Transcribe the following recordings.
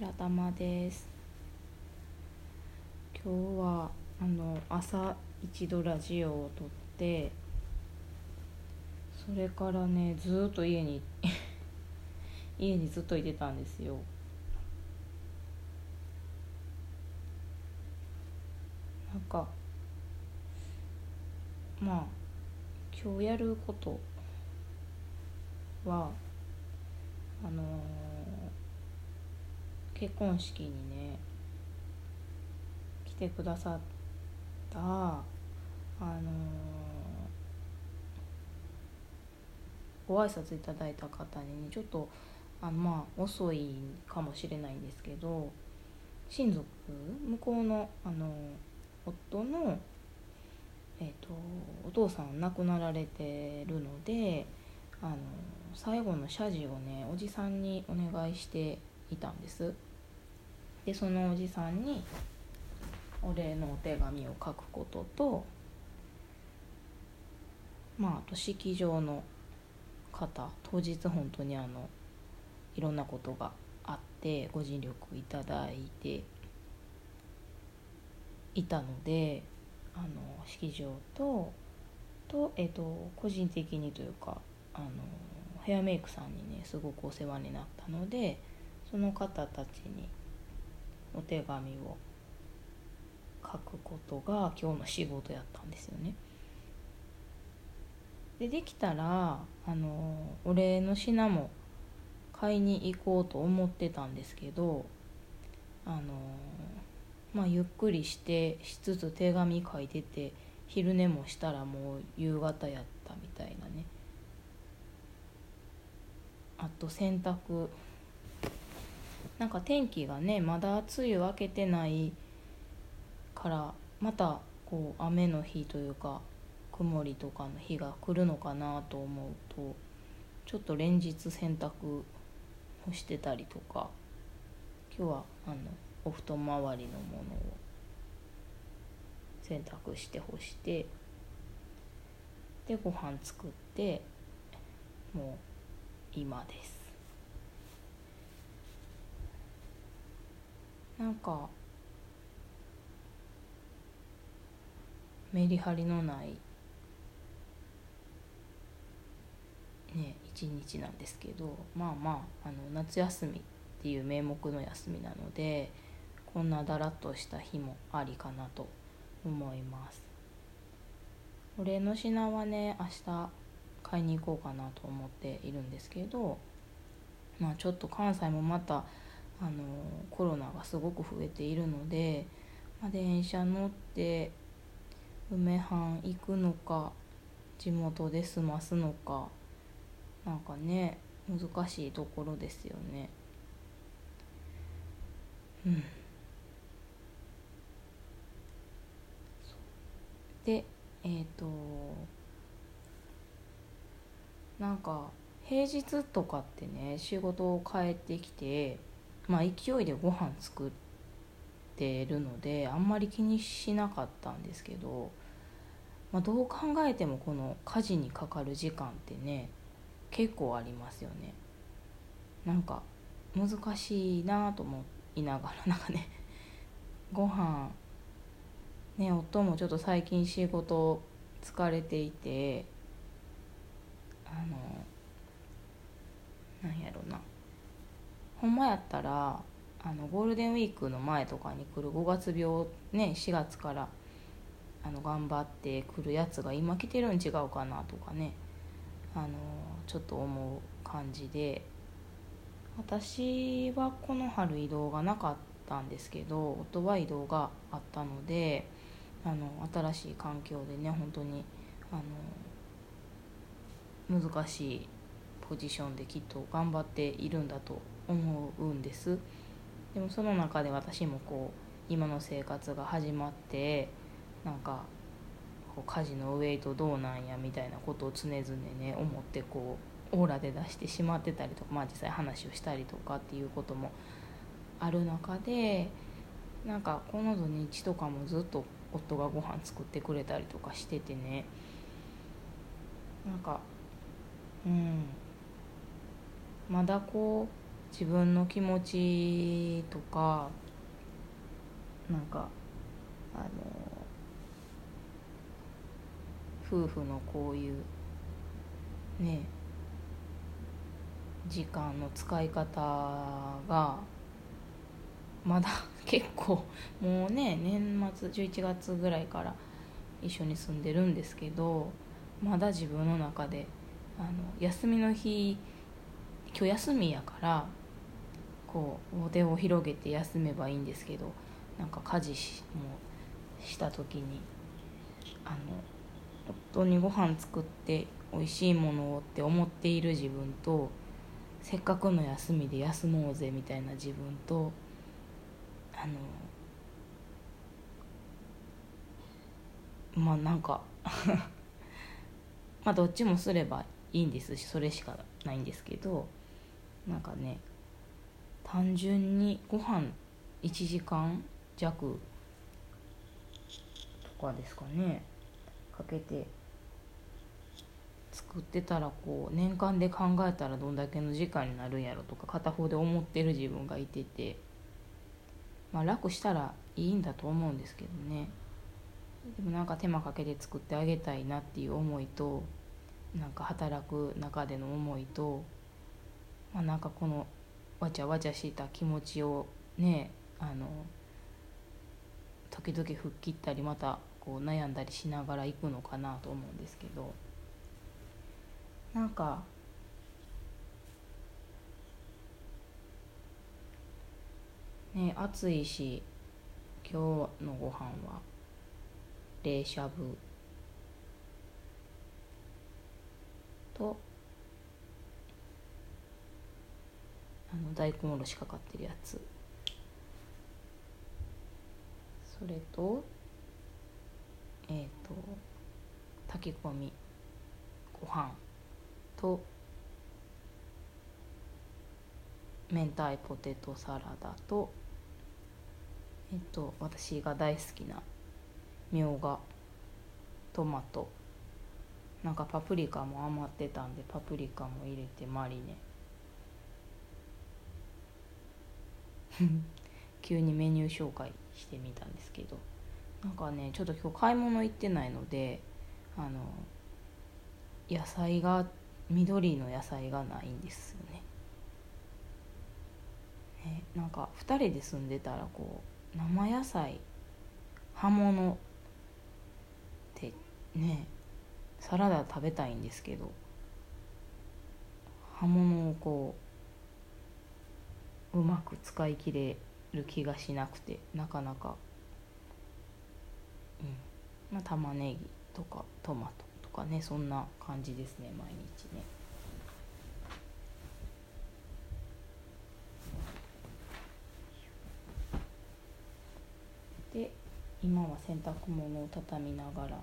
白玉です。今日は朝一度ラジオを撮って、それからねずっと家にずっといてたんですよ。なんかまあ今日やることは結婚式にね来てくださったご挨拶いただいた方にちょっとまあ遅いかもしれないんですけど、親族向こうの夫のお父さん亡くなられてるので最後の謝辞をねおじさんにお願いしていたんです。でそのおじさんにお礼のお手紙を書くことと、あと式場の方、当日本当にいろんなことがあってご尽力いただいていたので、式場と、個人的にというかヘアメイクさんにねすごくお世話になったので、その方たちにお手紙を書くことが今日の仕事やったんですよね。できたらお礼の品も買いに行こうと思ってたんですけど、ゆっくりしつつ手紙書いてて昼寝もしたらもう夕方やったみたいなね。あと洗濯、なんか天気がねまだ梅雨明けてないからまたこう雨の日というか曇りとかの日が来るのかなと思うと、ちょっと連日洗濯をしてたりとか、今日はお布団周りのものを洗濯して干して、でご飯作ってもう今です。なんかメリハリのないね一日なんですけど、夏休みっていう名目の休みなのでこんなだらっとした日もありかなと思います。お礼の品はね明日買いに行こうかなと思っているんですけど、ちょっと関西もまたコロナがすごく増えているので、電車乗って梅藩行くのか地元で済ますのか、なんかね難しいところですよね。でなんか平日とかってね仕事を帰ってきて勢いでご飯作ってるのであんまり気にしなかったんですけど、どう考えてもこの家事にかかる時間ってね結構ありますよね。なんか難しいなと思いながら、ご飯ね、夫もちょっと最近仕事疲れていてなんやろな、ほんまやったらゴールデンウィークの前とかに来る5月病ね、4月から頑張ってくるやつが今来てるん違うかなとかね、ちょっと思う感じで、私はこの春移動がなかったんですけど夫は移動があったので新しい環境でね本当に難しいポジションできっと頑張っているんだと思うんです。でもその中で私もこう今の生活が始まって、なんかこう家事のウェイトどうなんやみたいなことを常々ね思ってこうオーラで出してしまってたりとか、実際話をしたりとかっていうこともある中で、なんかこの土日とかもずっと夫がご飯作ってくれたりとかしててね、まだこう自分の気持ちとかなんか夫婦のこういうね時間の使い方がまだ結構もうね年末11月ぐらいから一緒に住んでるんですけど、まだ自分の中で休みの日今日休みやからこう手を広げて休めばいいんですけど、なんか家事もした時に夫にご飯作って美味しいものをって思っている自分と、せっかくの休みで休もうぜみたいな自分と、まあなんかまあどっちもすればいいんですし、それしかないんですけど、なんかね単純にご飯1時間弱とかですかねかけて作ってたら、こう年間で考えたらどんだけの時間になるんやろとか片方で思ってる自分がいてて、まあ楽したらいいんだと思うんですけどね。でもなんか手間かけて作ってあげたいなっていう思いと、なんか働く中での思いと、まあなんかこのわちゃわちゃした気持ちをね時々吹っ切ったりまたこう悩んだりしながら行くのかなと思うんですけど、なんかね暑いし今日のご飯は冷しゃぶと大根おろしかかってるやつ、それと炊き込みご飯と明太ポテトサラダと私が大好きなみょうが、トマト、なんかパプリカも余ってたんでパプリカも入れてマリネ急にメニュー紹介してみたんですけど、なんかねちょっと今日買い物行ってないので野菜が緑の野菜がないんですよね。なんか2人で住んでたらこう生野菜葉物ってねサラダ食べたいんですけど、葉物をこううまく使い切れる気がしなくて、なかなかまあ玉ねぎとかトマトとかねそんな感じですね毎日ね。で今は洗濯物を畳みながら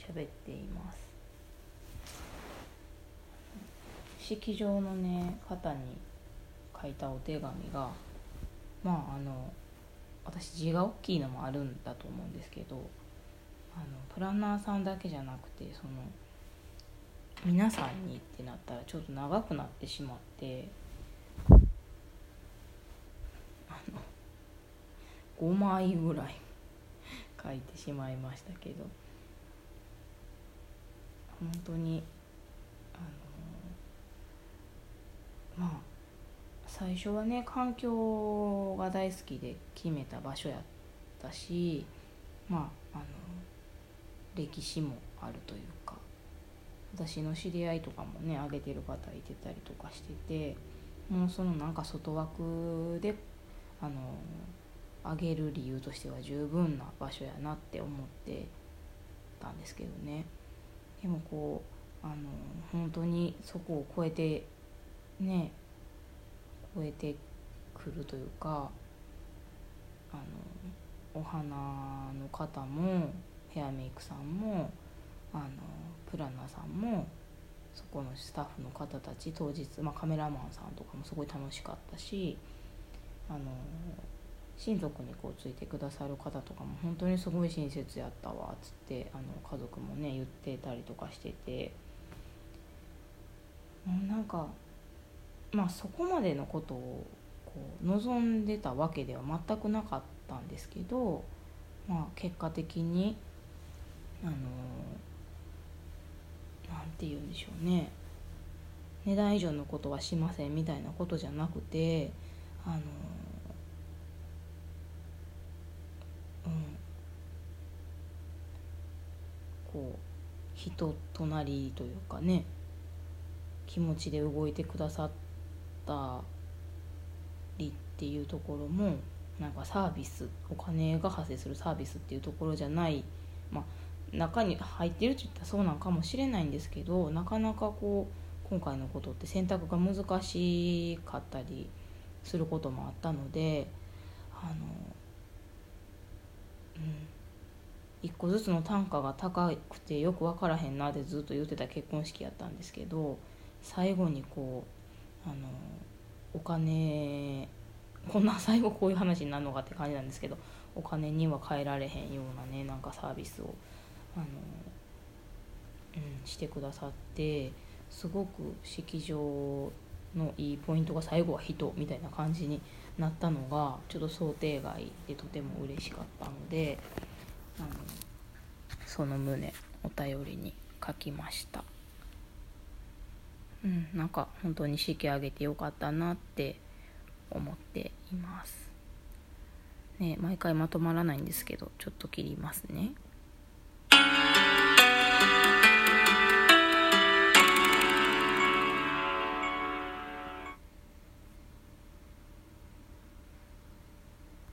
喋っています。式場のね方に書いたお手紙が、まあ私字が大きいのもあるんだと思うんですけど、プランナーさんだけじゃなくてその皆さんにってなったらちょっと長くなってしまって、5枚ぐらい書いてしまいましたけど、本当にまあ最初はね環境が大好きで決めた場所やったし、まあ歴史もあるというか、私の知り合いとかもねあげてる方いてたりとかしてて、もうそのなんか外枠であげる理由としては十分な場所やなって思ってたんですけどね。でもこう本当にそこを超えてくるというか、お花の方もヘアメイクさんもプランナーさんもそこのスタッフの方たち当日、まあ、カメラマンさんとかもすごい楽しかったし、親族にこうついてくださる方とかも本当にすごい親切やったわっつって家族もね言ってたりとかしてて、なんかまあ、そこまでのことをこう望んでたわけでは全くなかったんですけど、まあ、結果的になんて言うんでしょうね、値段以上のことはしませんみたいなことじゃなくて、こう人となりというかね、気持ちで動いてくださったりっていうところも、なんかサービス、お金が発生するサービスっていうところじゃない、まあ、中に入ってるって言ったらそうなのかもしれないんですけど、なかなかこう今回のことって選択が難しかったりすることもあったので、一個ずつの単価が高くてよく分からへんなってずっと言ってた結婚式やったんですけど、最後にこうお金、こんな最後こういう話になるのかって感じなんですけど、お金には変えられへんようなね、なんかサービスをしてくださって、すごく式場のいいポイントが最後は人みたいな感じになったのがちょっと想定外でとても嬉しかったので、その旨お便りに書きました。なんか本当に式挙げてよかったなって思っています。ね、毎回まとまらないんですけど、ちょっと切りますね。